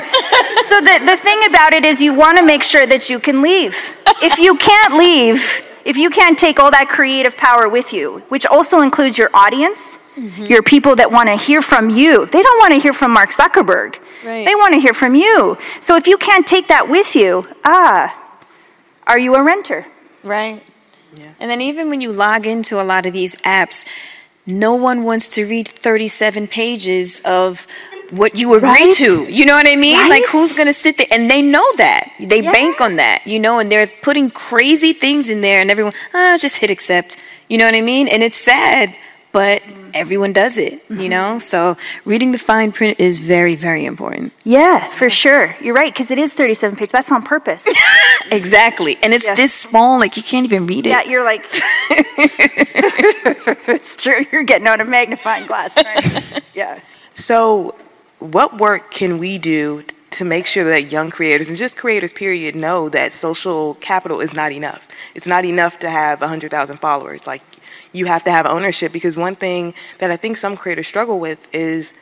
So the, the thing about it is you want to make sure that you can leave. If you can't leave... If you can't take all that creative power with you, which also includes your audience, mm-hmm. your people that want to hear from you. They don't want to hear from Mark Zuckerberg. Right. They want to hear from you. So if you can't take that with you, ah, are you a renter? Right. Yeah. And then even when you log into a lot of these apps, no one wants to read thirty-seven pages of what you agree right? to. You know what I mean? Right? Like, who's going to sit there? And they know that. They yeah. bank on that, you know, and they're putting crazy things in there, and everyone, ah, oh, just hit accept. You know what I mean? And it's sad, but everyone does it, mm-hmm. you know? So reading the fine print is very, very important. Yeah, for sure. You're right, because it is thirty-seven pages. That's on purpose. Exactly. And it's yeah. this small, like, you can't even read it. Yeah, you're like... It's true. You're getting on a magnifying glass, right? Yeah. So... what work can we do to make sure that young creators, and just creators period, know that social capital is not enough? It's not enough to have one hundred thousand followers. Like, you have to have ownership, because one thing that I think some creators struggle with is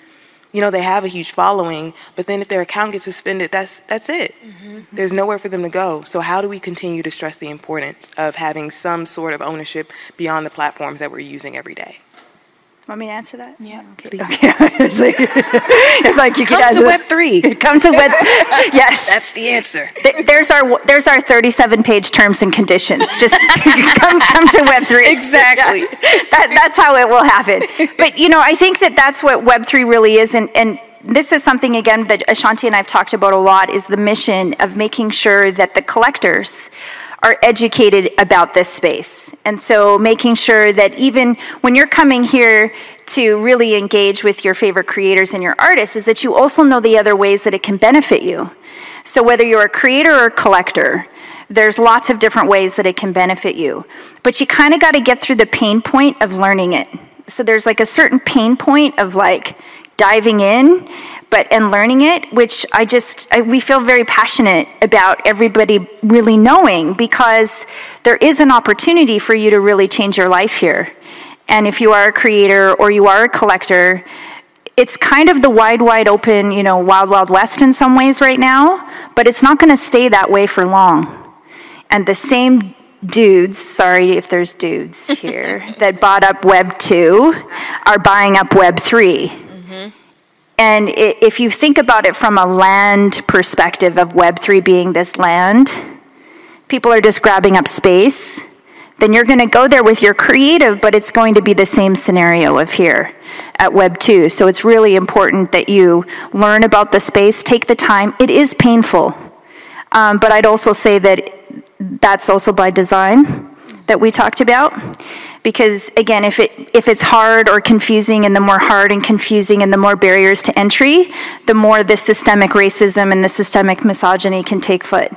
you know, they have a huge following, but then if their account gets suspended, that's that's it. Mm-hmm. There's nowhere for them to go. So how do we continue to stress the importance of having some sort of ownership beyond the platforms that we're using every day? Want me to answer that? Yeah. Okay. Okay. Honestly, if like you could come to Web three. Come to Web. Yes. That's the answer. There's our there's our thirty-seven page terms and conditions. Just come come to Web three. Exactly. That, that's how it will happen. But you know, I think that that's what Web three really is, and and. This is something, again, that Ashanti and I have talked about a lot, is the mission of making sure that the collectors are educated about this space. And so making sure that even when you're coming here to really engage with your favorite creators and your artists, is that you also know the other ways that it can benefit you. So whether you're a creator or a collector, there's lots of different ways that it can benefit you. But you kind of got to get through the pain point of learning it. So there's like a certain pain point of like, diving in, but and learning it, which I just, I, we feel very passionate about everybody really knowing, because there is an opportunity for you to really change your life here. And if you are a creator or you are a collector, it's kind of the wide, wide open, you know, wild, wild west in some ways right now, but it's not going to stay that way for long. And the same dudes, sorry if there's dudes here, that bought up Web two are buying up Web three. And if you think about it from a land perspective of Web three being this land, people are just grabbing up space, then you're going to go there with your creative, but it's going to be the same scenario of here at Web two. So it's really important that you learn about the space, take the time. It is painful, um, but I'd also say that that's also by design that we talked about. Because again, if it if it's hard or confusing, and the more hard and confusing and the more barriers to entry, the more this systemic racism and the systemic misogyny can take foot.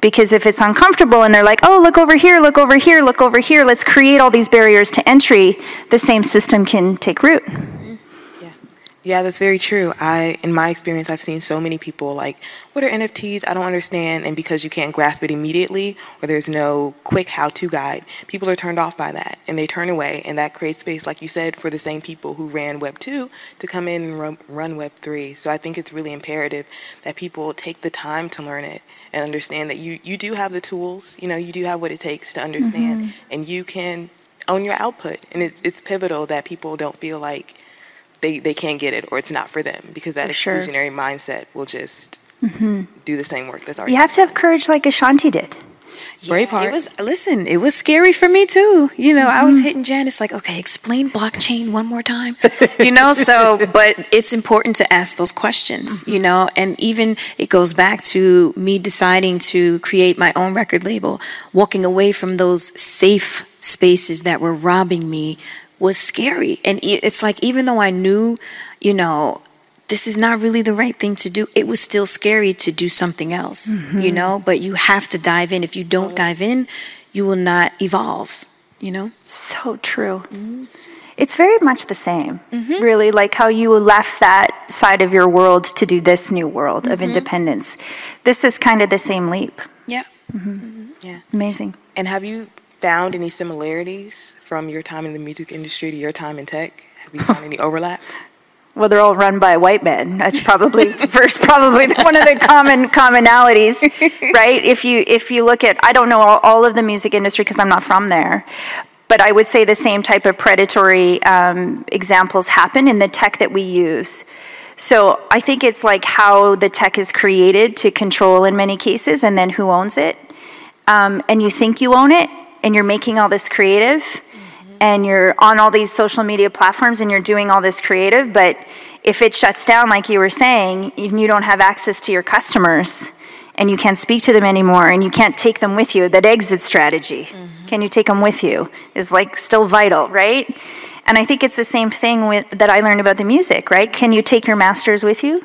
Because if it's uncomfortable and they're like, oh, look over here, look over here, look over here, let's create all these barriers to entry, the same system can take root. Yeah, that's very true. I, in my experience, I've seen so many people like, what are N F Ts? I don't understand. And because you can't grasp it immediately, or there's no quick how-to guide, people are turned off by that and they turn away. And that creates space, like you said, for the same people who ran Web two to come in and run, run Web three. So I think it's really imperative that people take the time to learn it and understand that you, you do have the tools, you know, you do have what it takes to understand, mm-hmm. and you can own your output. And it's, it's pivotal that people don't feel like They, they can't get it, or it's not for them, because that for exclusionary sure. mindset will just mm-hmm. do the same work that's already You have to have courage like Ashanti did. Yeah, Braveheart. It was, listen, it was scary for me too. You know, mm-hmm. I was hitting Janice like, okay, explain blockchain one more time. You know, so, but it's important to ask those questions, mm-hmm. you know, and even it goes back to me deciding to create my own record label. Walking away from those safe spaces that were robbing me was scary. And it's like, even though I knew, you know, this is not really the right thing to do, it was still scary to do something else, mm-hmm. you know, but you have to dive in. If you don't dive in, you will not evolve, you know? So true. Mm-hmm. It's very much the same, mm-hmm. really, like how you left that side of your world to do this new world mm-hmm. of independence. This is kind of the same leap. Yeah. Mm-hmm. Mm-hmm. Yeah. Amazing. And have you found any similarities from your time in the music industry to your time in tech? Have you found any overlap? Well, they're all run by white men. That's probably first, probably one of the common commonalities, right? If you if you look at, I don't know all, all of the music industry because I'm not from there, but I would say the same type of predatory um, examples happen in the tech that we use. So I think it's like how the tech is created to control in many cases, and then who owns it, um, and you think you own it. And you're making all this creative, mm-hmm. and you're on all these social media platforms, and you're doing all this creative, but if it shuts down, like you were saying, you don't have access to your customers, and you can't speak to them anymore, and you can't take them with you. That exit strategy, mm-hmm. can you take them with you, is like still vital, right? And I think it's the same thing with, that I learned about the music, right? Can you take your masters with you?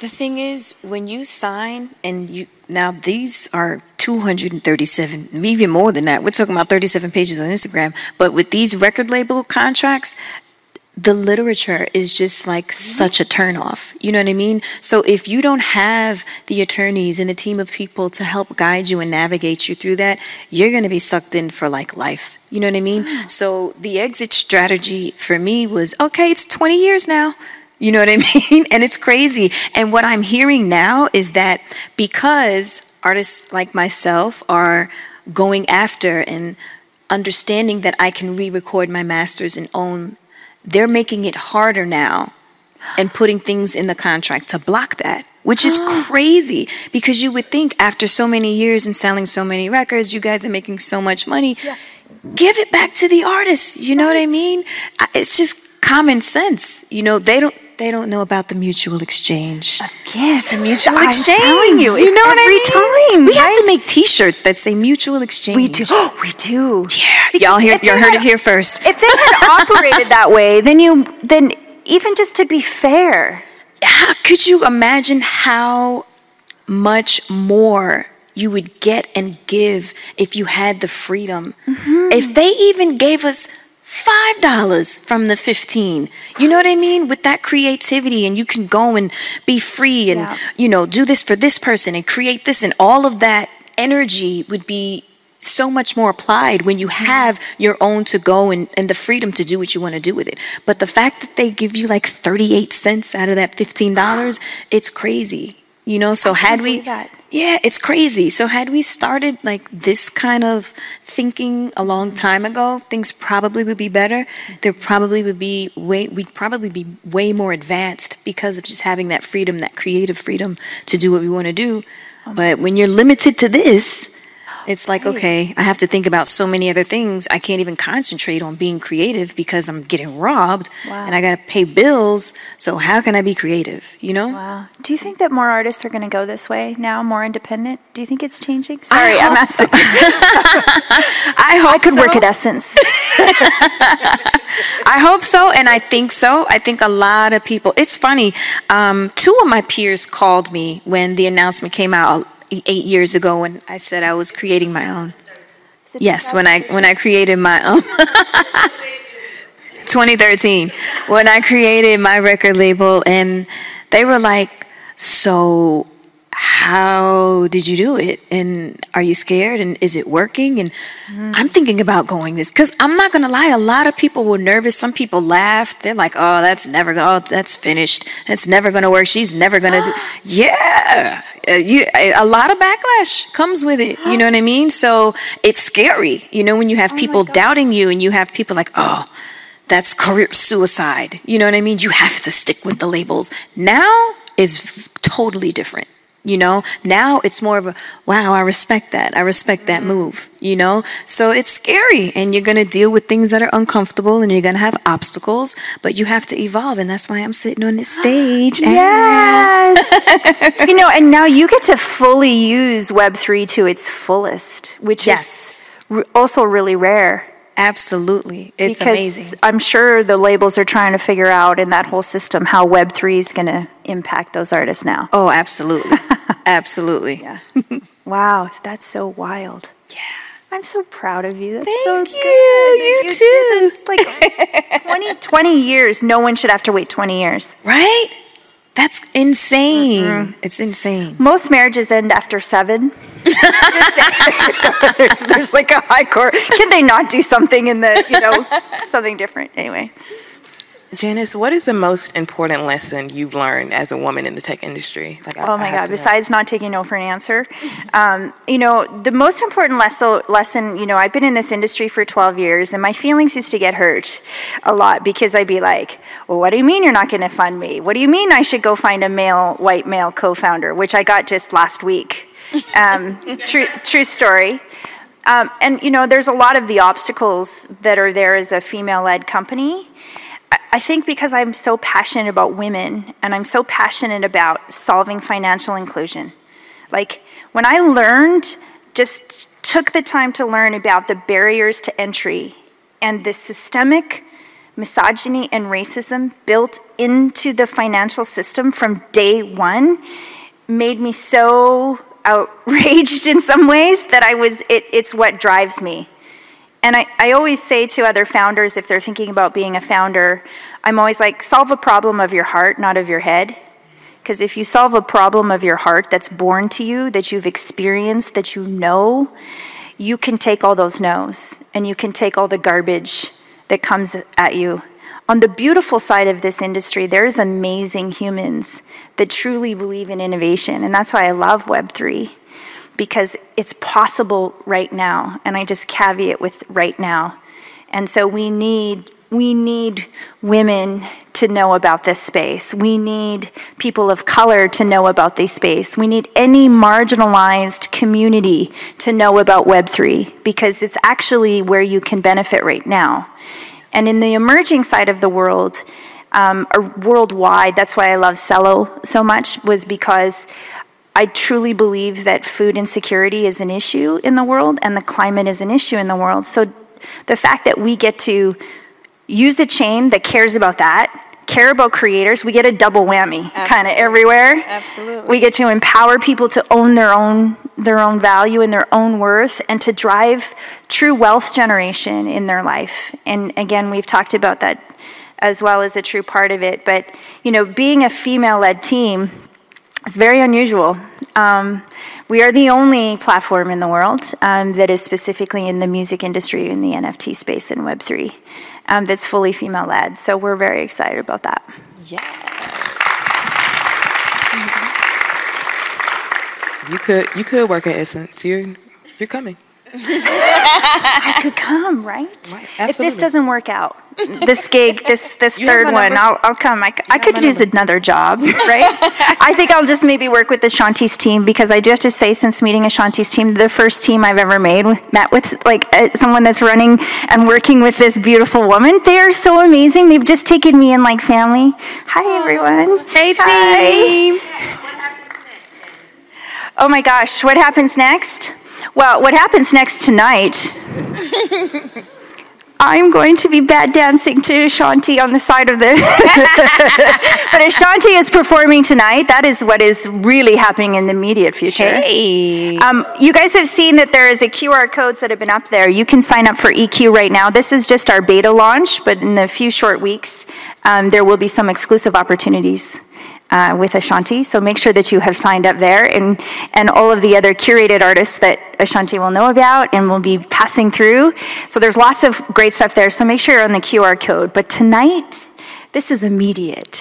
The thing is, when you sign, and you now these are two hundred thirty-seven, even more than that. We're talking about thirty-seven pages on Instagram. But with these record label contracts, the literature is just like mm-hmm. such a turnoff. You know what I mean? So if you don't have the attorneys and the team of people to help guide you and navigate you through that, you're going to be sucked in for like life. You know what I mean? Mm-hmm. So the exit strategy for me was, okay, it's twenty years now. You know what I mean? And it's crazy. And what I'm hearing now is that because artists like myself are going after and understanding that I can re-record my masters and own, they're making it harder now and putting things in the contract to block that, which is crazy, because you would think after so many years and selling so many records, you guys are making so much money, yeah. give it back to the artists. You know right. what I mean? It's just common sense. You know, they don't they don't know about the mutual exchange. Yes, the mutual I'm exchange. Telling you, you know what I mean? Every time. We right? have to make T-shirts that say mutual exchange. We do. we do. Yeah. Y'all hear, y'all heard had, it here first. If they had operated that way, then you then even just to be fair. How, could you imagine how much more you would get and give if you had the freedom? Mm-hmm. If they even gave us five dollars from the fifteen, you know what I mean? With that creativity, and you can go and be free and, yeah. you know, do this for this person and create this, and all of that energy would be so much more applied when you have your own to go and, and the freedom to do what you want to do with it. But the fact that they give you like thirty-eight cents out of that fifteen dollars, it's crazy, you know? So I had we, that. yeah, it's crazy. So had we started like this kind of thinking a long time ago, things probably would be better. There probably would be way, we'd probably be way more advanced because of just having that freedom, that creative freedom to do what we want to do. But when you're limited to this, it's like, okay, I have to think about so many other things. I can't even concentrate on being creative because I'm getting robbed wow. and I got to pay bills. So how can I be creative, you know? Wow. Do you think that more artists are going to go this way now, more independent? Do you think it's changing? Sorry, I'm asking. So. I hope I could so. work at Essence. I hope so, and I think so. I think a lot of people. It's funny. Um, two of my peers called me when the announcement came out eight years ago when I said I was creating my own. Yes, when I when I created my own. twenty thirteen, when I created my record label, and they were like, so how did you do it? And are you scared? And is it working? And mm-hmm. I'm thinking about going this, because I'm not going to lie, a lot of people were nervous. Some people laughed. They're like, oh, that's never going oh, that's finished. That's never going to work. She's never going to do. Yeah. Uh, you, a lot of backlash comes with it. You know what I mean? So it's scary, you know, when you have oh people doubting you, and you have people like, oh, that's career suicide. You know what I mean? You have to stick with the labels. Now is totally different. You know, now it's more of a, wow, I respect that. I respect that move, you know. So it's scary, and you're going to deal with things that are uncomfortable, and you're going to have obstacles, but you have to evolve. And that's why I'm sitting on this stage. Yes. You know, and now you get to fully use Web three to its fullest, which yes. is r- also really rare. Absolutely. It's because amazing. I'm sure the labels are trying to figure out in that whole system how Web three is going to impact those artists now. Oh, absolutely. Absolutely. Yeah. Wow. That's so wild. Yeah. I'm so proud of you. That's Thank so you. Good. You, you too. Did this, like twenty, twenty years. No one should have to wait twenty years. Right? That's insane. Mm-hmm. It's insane. Most marriages end after seven. there's, there's like a high court. Can they not do something in the, you know, something different? Anyway. Janice, what is the most important lesson you've learned as a woman in the tech industry? Like, I, oh, my I God. Besides know. not taking no for an answer. Um, you know, the most important lesso- lesson, you know, I've been in this industry for twelve years, and my feelings used to get hurt a lot because I'd be like, well, what do you mean you're not going to fund me? What do you mean I should go find a male, white male co-founder, which I got just last week? Um, true, true story. Um, and, you know, there's a lot of the obstacles that are there as a female-led company. I think because I'm so passionate about women, and I'm so passionate about solving financial inclusion. Like, when I learned, just took the time to learn about the barriers to entry and the systemic misogyny and racism built into the financial system from day one, made me so outraged in some ways that I was, it, it's what drives me. And I, I always say to other founders, if they're thinking about being a founder, I'm always like, solve a problem of your heart, not of your head. Because if you solve a problem of your heart that's born to you, that you've experienced, that you know, you can take all those no's, and you can take all the garbage that comes at you On the beautiful side of this industry, there's amazing humans that truly believe in innovation. And that's why I love Web three, because it's possible right now. And I just caveat with right now. And so we need we need women to know about this space. We need people of color to know about this space. We need any marginalized community to know about Web three, because it's actually where you can benefit right now. And in the emerging side of the world, um, or worldwide, that's why I love Celo so much, was because I truly believe that food insecurity is an issue in the world and the climate is an issue in the world. So the fact that we get to use a chain that cares about that, care about creators, we get a double whammy kind of everywhere. Absolutely. We get to empower people to own their own their own value and their own worth, and to drive true wealth generation in their life. And again, we've talked about that as well as a true part of it. But you know, being a female-led team is very unusual. Um, we are the only platform in the world um, that is specifically in the music industry, in the N F T space, and Web three. Um, that's fully female-led, so we're very excited about that. Yes. Mm-hmm. You could you could work at Essence. You're you're coming. I could come, right? Right, absolutely. If this doesn't work out, this gig, this this you third one, I'll I'll come. I, I could use number. another job, right? I think I'll just maybe work with Ashanti's team, because I do have to say, since meeting Ashanti's team, the first team I've ever made, met with like uh, someone that's running and working with this beautiful woman. They are so amazing. They've just taken me in like family. Hi, aww, everyone. Hey, team. Hi. Oh my gosh, what happens next? Well, what happens next tonight, I'm going to be bat dancing to Ashanti on the side of the... But Ashanti is performing tonight. That is what is really happening in the immediate future. Hey. Um, you guys have seen that there is a Q R codes that have been up there. You can sign up for E Q right now. This is just our beta launch, but in a few short weeks, um, there will be some exclusive opportunities Uh, with Ashanti, so make sure that you have signed up there, and and all of the other curated artists that Ashanti will know about and will be passing through. So there's lots of great stuff there, so make sure you're on the Q R code. But tonight, this is immediate.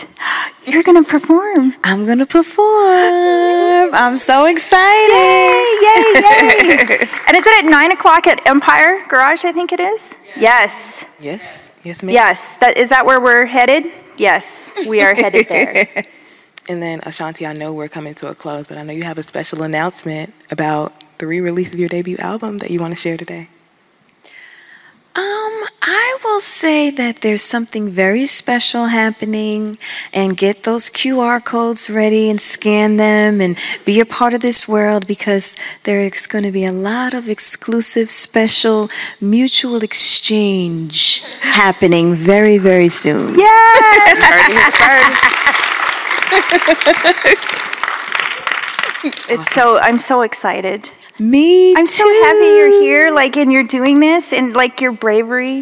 You're going to perform. I'm going to perform. I'm so excited. Yay, yay, yay. And is it at nine o'clock at Empire Garage, I think it is? Yes. Yes. Yes, ma'am. Yes. That, is that where we're headed? Yes, we are headed there. And then, Ashanti, I know we're coming to a close, but I know you have a special announcement about the re-release of your debut album that you want to share today. Um, I will say that there's something very special happening, and get those Q R codes ready and scan them and be a part of this world, because there's going to be a lot of exclusive, special, mutual exchange happening very, very soon. Yeah! You already started. It's so, I'm so excited. Me too. I'm so happy you're here, like, and you're doing this, and like your bravery.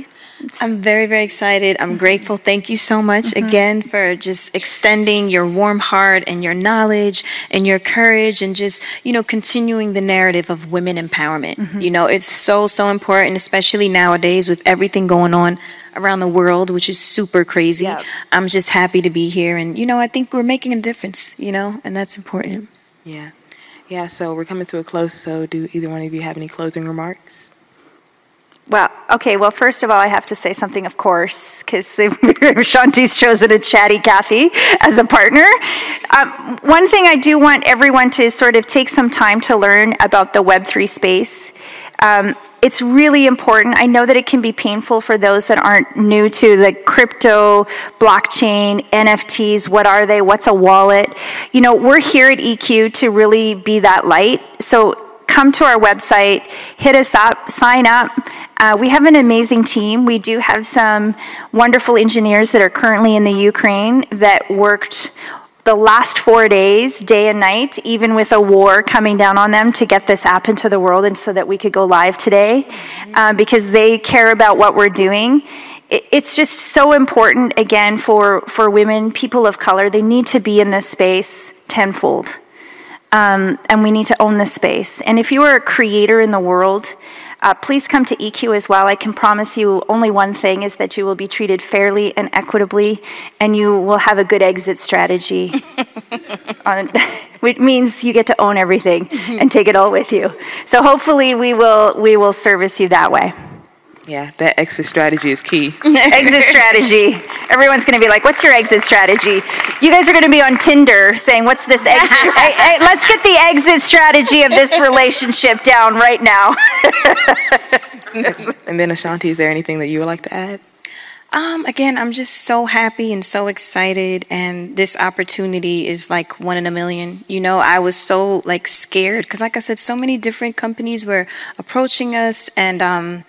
I'm very, very excited. I'm grateful. Thank you so much mm-hmm. again for just extending your warm heart and your knowledge and your courage, and just, you know, continuing the narrative of women empowerment. Mm-hmm. You know, it's so, so important, especially nowadays with everything going on around the world, which is super crazy. Yep. I'm just happy to be here, and you know, I think we're making a difference, you know, and that's important. Yeah. Yeah, so we're coming to a close, so do either one of you have any closing remarks? Well, okay, well, first of all, I have to say something, of course, because Ashanti's chosen a chatty Kathy as a partner. Um, one thing I do want everyone to sort of take some time to learn about the Web three space. Um, It's really important. I know that it can be painful for those that aren't new to the crypto, blockchain, N F Ts. What are they? What's a wallet? You know, we're here at E Q to really be that light. So come to our website, hit us up, sign up. Uh, we have an amazing team. We do have some wonderful engineers that are currently in the Ukraine that worked the last four days, day and night, even with a war coming down on them, to get this app into the world, and so that we could go live today, uh, because they care about what we're doing. It's just so important, again, for, for women, people of color. They need to be in this space tenfold, um, and we need to own this space. And if you are a creator in the world, Uh, please come to E Q as well. I can promise you only one thing is that you will be treated fairly and equitably, and you will have a good exit strategy, on, which means you get to own everything and take it all with you. So hopefully we will, we will service you that way. Yeah, that exit strategy is key. Exit strategy. Everyone's going to be like, what's your exit strategy? You guys are going to be on Tinder saying, what's this exit? Hey, hey, let's get the exit strategy of this relationship down right now. And then Ashanti, is there anything that you would like to add? Um, again, I'm just so happy and so excited, and this opportunity is like one in a million. You know, I was so like scared because, like I said, so many different companies were approaching us, and um,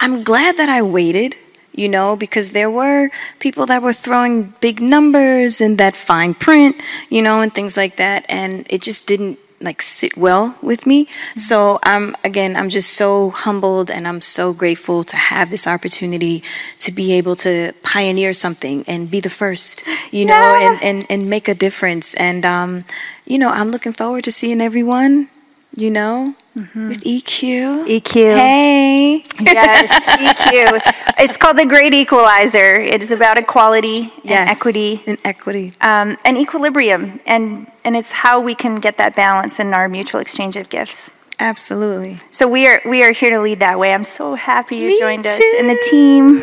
I'm glad that I waited, you know, because there were people that were throwing big numbers and that fine print, you know, and things like that. And it just didn't like sit well with me. Mm-hmm. So I'm, again, I'm just so humbled, and I'm so grateful to have this opportunity to be able to pioneer something and be the first, you know, yeah. and, and, and make a difference. And, um, you know, I'm looking forward to seeing everyone, you know. Mm-hmm. With E Q. E Q. Hey. Yes, E Q. It's called the Great Equalizer. It is about equality yes, and equity. And equity. Um, and equilibrium. And, and it's how we can get that balance in our mutual exchange of gifts. Absolutely. So we are we are here to lead that way. I'm so happy you Me joined too. us. And the team.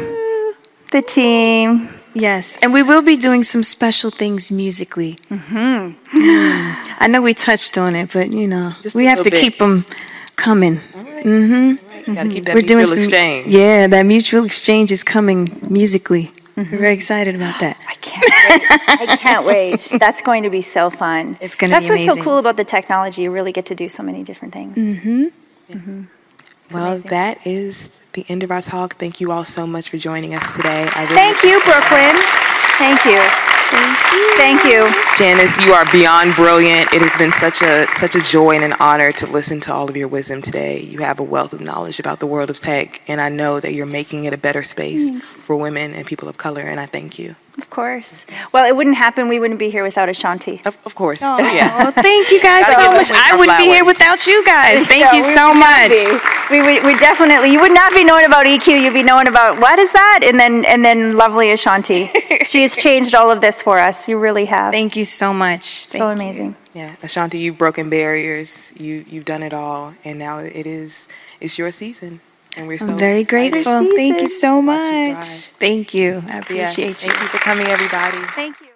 The team. Yes, and we will be doing some special things musically. Mm-hmm. Mm. I know we touched on it, but you know, Just we have to bit. keep them coming. All right. Mm-hmm. All right. Gotta keep that We're mutual doing some, exchange. Yeah, that mutual exchange is coming musically. Mm-hmm. We're very excited about that. I can't wait. I can't wait. That's going to be so fun. It's going to be amazing. That's what's so cool about the technology. You really get to do so many different things. Mm-hmm. Yeah. Mm-hmm. Well, amazing. That is the end of our talk. Thank you all so much for joining us today. I really Thank you, Brooklyn. Thank you. Thank you. Thank you. Janice, you are beyond brilliant. It has been such a such a joy and an honor to listen to all of your wisdom today. You have a wealth of knowledge about the world of tech, and I know that you're making it a better space Thanks. for women and people of color, and I thank you. Of course. Well, it wouldn't happen. We wouldn't be here without Ashanti. Of, of course. Oh, yeah. Thank you guys so much. I wouldn't be here without you guys. Thank you so much. We would we definitely, you would not be known about E Q. You'd be known about, what is that? And then, and then lovely Ashanti. She has changed all of this for us. You really have. Thank you so much. Thank so amazing. You. Yeah. Ashanti, you've broken barriers. You, you've done it all. And now it is, it's your season. And we're I'm so very grateful. Thank you so much. Thank you. I appreciate yeah. you. Thank you for coming, everybody. Thank you.